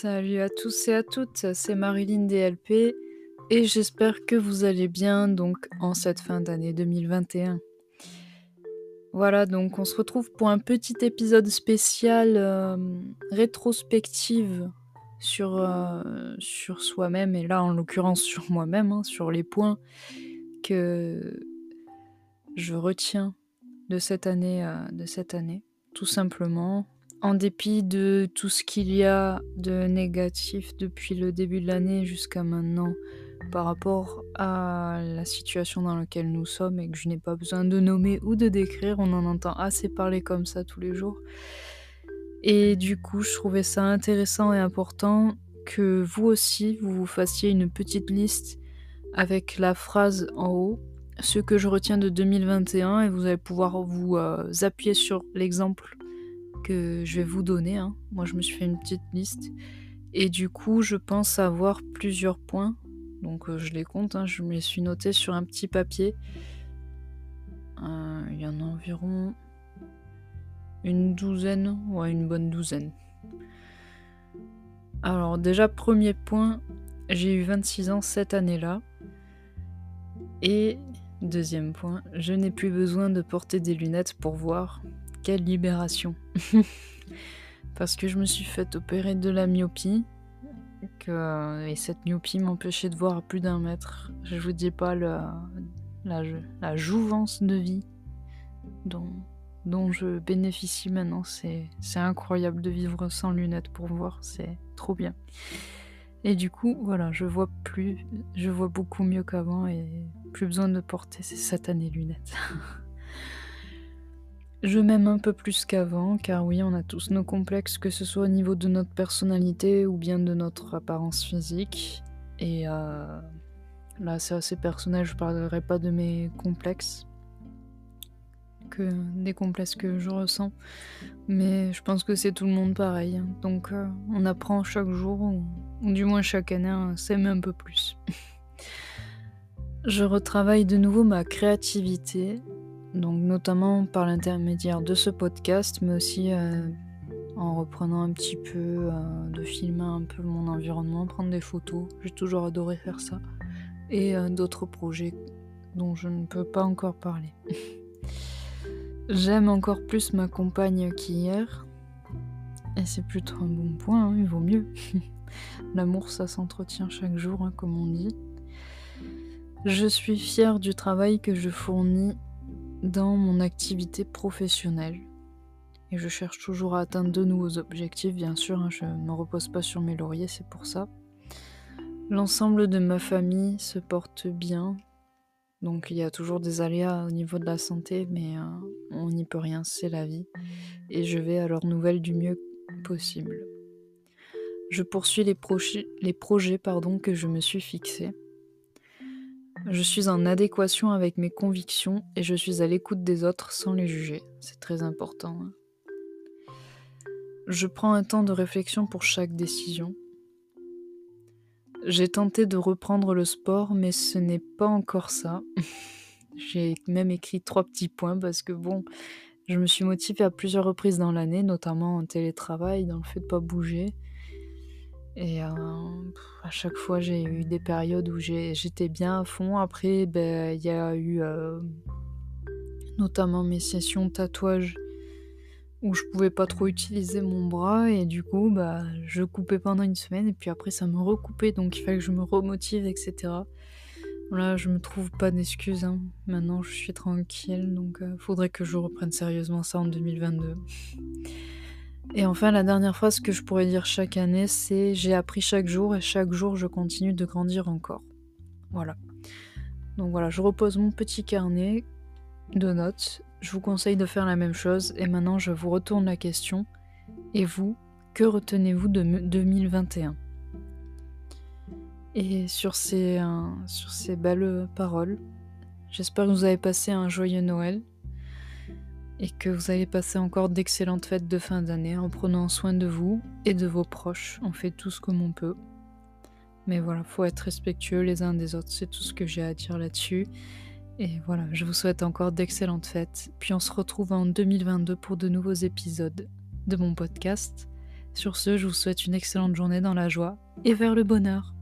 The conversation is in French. Salut à tous et à toutes, c'est Marilyne DLP et j'espère que vous allez bien donc en cette fin d'année 2021. Voilà, donc on se retrouve pour un petit épisode spécial rétrospective sur soi-même, et là en l'occurrence sur moi-même, sur les points que je retiens de cette année, tout simplement. En dépit de tout ce qu'il y a de négatif depuis le début de l'année jusqu'à maintenant par rapport à la situation dans laquelle nous sommes et que je n'ai pas besoin de nommer ou de décrire, on en entend assez parler comme ça tous les jours. Et du coup, je trouvais ça intéressant et important que vous aussi, vous fassiez une petite liste avec la phrase en haut, ce que je retiens de 2021, et vous allez pouvoir vous appuyer sur l'exemple que je vais vous donner. Moi, je me suis fait une petite liste et du coup je pense avoir plusieurs points, donc je les compte, je me les suis notés sur un petit papier. Il y en a environ une bonne douzaine. Alors déjà, premier point, j'ai eu 26 ans cette année-là. Et deuxième point, je n'ai plus besoin de porter des lunettes pour voir. Quelle libération. Parce que je me suis fait opérer de la myopie et cette myopie m'empêchait de voir à plus d'un mètre. Je vous dis pas la jouvence de vie dont je bénéficie maintenant. C'est incroyable de vivre sans lunettes pour voir, c'est trop bien. Et du coup, voilà, je vois beaucoup mieux qu'avant et plus besoin de porter ces satanées lunettes. Je m'aime un peu plus qu'avant, car oui, on a tous nos complexes, que ce soit au niveau de notre personnalité ou bien de notre apparence physique. Et là, c'est assez personnel, je parlerai pas de mes complexes, des complexes que je ressens, mais je pense que c'est tout le monde pareil. Donc on apprend chaque jour, ou du moins chaque année, à s'aimer un peu plus. Je retravaille de nouveau ma créativité, donc notamment par l'intermédiaire de ce podcast, mais aussi en reprenant un petit peu de filmer un peu mon environnement, prendre des photos, j'ai toujours adoré faire ça, et d'autres projets dont je ne peux pas encore parler. J'aime encore plus ma compagne qu'hier, et c'est plutôt un bon point, il vaut mieux. L'amour, ça s'entretient chaque jour, comme on dit. Je suis fière du travail que je fournis dans mon activité professionnelle, et je cherche toujours à atteindre de nouveaux objectifs, bien sûr, je ne me repose pas sur mes lauriers, c'est pour ça. L'ensemble de ma famille se porte bien, donc il y a toujours des aléas au niveau de la santé, mais on n'y peut rien, c'est la vie, et je vais à leurs nouvelles du mieux possible. Je poursuis les projets que je me suis fixés. Je suis en adéquation avec mes convictions et je suis à l'écoute des autres sans les juger. C'est très important. Je prends un temps de réflexion pour chaque décision. J'ai tenté de reprendre le sport, mais ce n'est pas encore ça. J'ai même écrit 3 petits points parce que bon, je me suis motivée à plusieurs reprises dans l'année, notamment en télétravail, dans le fait de ne pas bouger. Et à chaque fois, j'ai eu des périodes où j'étais bien à fond. Après, il y a eu notamment mes sessions tatouage où je pouvais pas trop utiliser mon bras. Et du coup, je coupais pendant une semaine. Et puis après, ça me recoupait. Donc, il fallait que je me remotive, etc. Là, je me trouve pas d'excuses. Maintenant, je suis tranquille. Donc, faudrait que je reprenne sérieusement ça en 2022. Et enfin, la dernière phrase que je pourrais dire chaque année, c'est « J'ai appris chaque jour et chaque jour je continue de grandir encore ». Voilà. Donc voilà, je repose mon petit carnet de notes. Je vous conseille de faire la même chose. Et maintenant, je vous retourne la question. Et vous, que retenez-vous de 2021 ? Et sur ces belles paroles, j'espère que vous avez passé un joyeux Noël. Et que vous allez passer encore d'excellentes fêtes de fin d'année en prenant soin de vous et de vos proches. On fait tous comme on peut. Mais voilà, faut être respectueux les uns des autres, c'est tout ce que j'ai à dire là-dessus. Et voilà, je vous souhaite encore d'excellentes fêtes. Puis on se retrouve en 2022 pour de nouveaux épisodes de mon podcast. Sur ce, je vous souhaite une excellente journée dans la joie et vers le bonheur.